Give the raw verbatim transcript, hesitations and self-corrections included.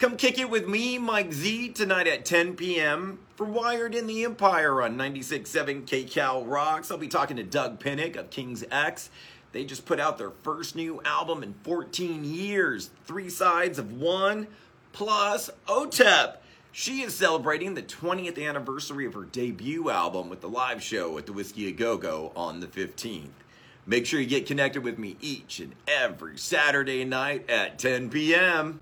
Come kick it with me, Mike Z, tonight at ten p m for Wired in the Empire on ninety-six point seven K C A L Rocks. I'll be talking to Doug Pinnick of King's X. They just put out their first new album in fourteen years, Three Sides of One, plus Otep. She is celebrating the twentieth anniversary of her debut album with the live show at the Whiskey A Go-Go on the fifteenth. Make sure you get connected with me each and every Saturday night at ten p m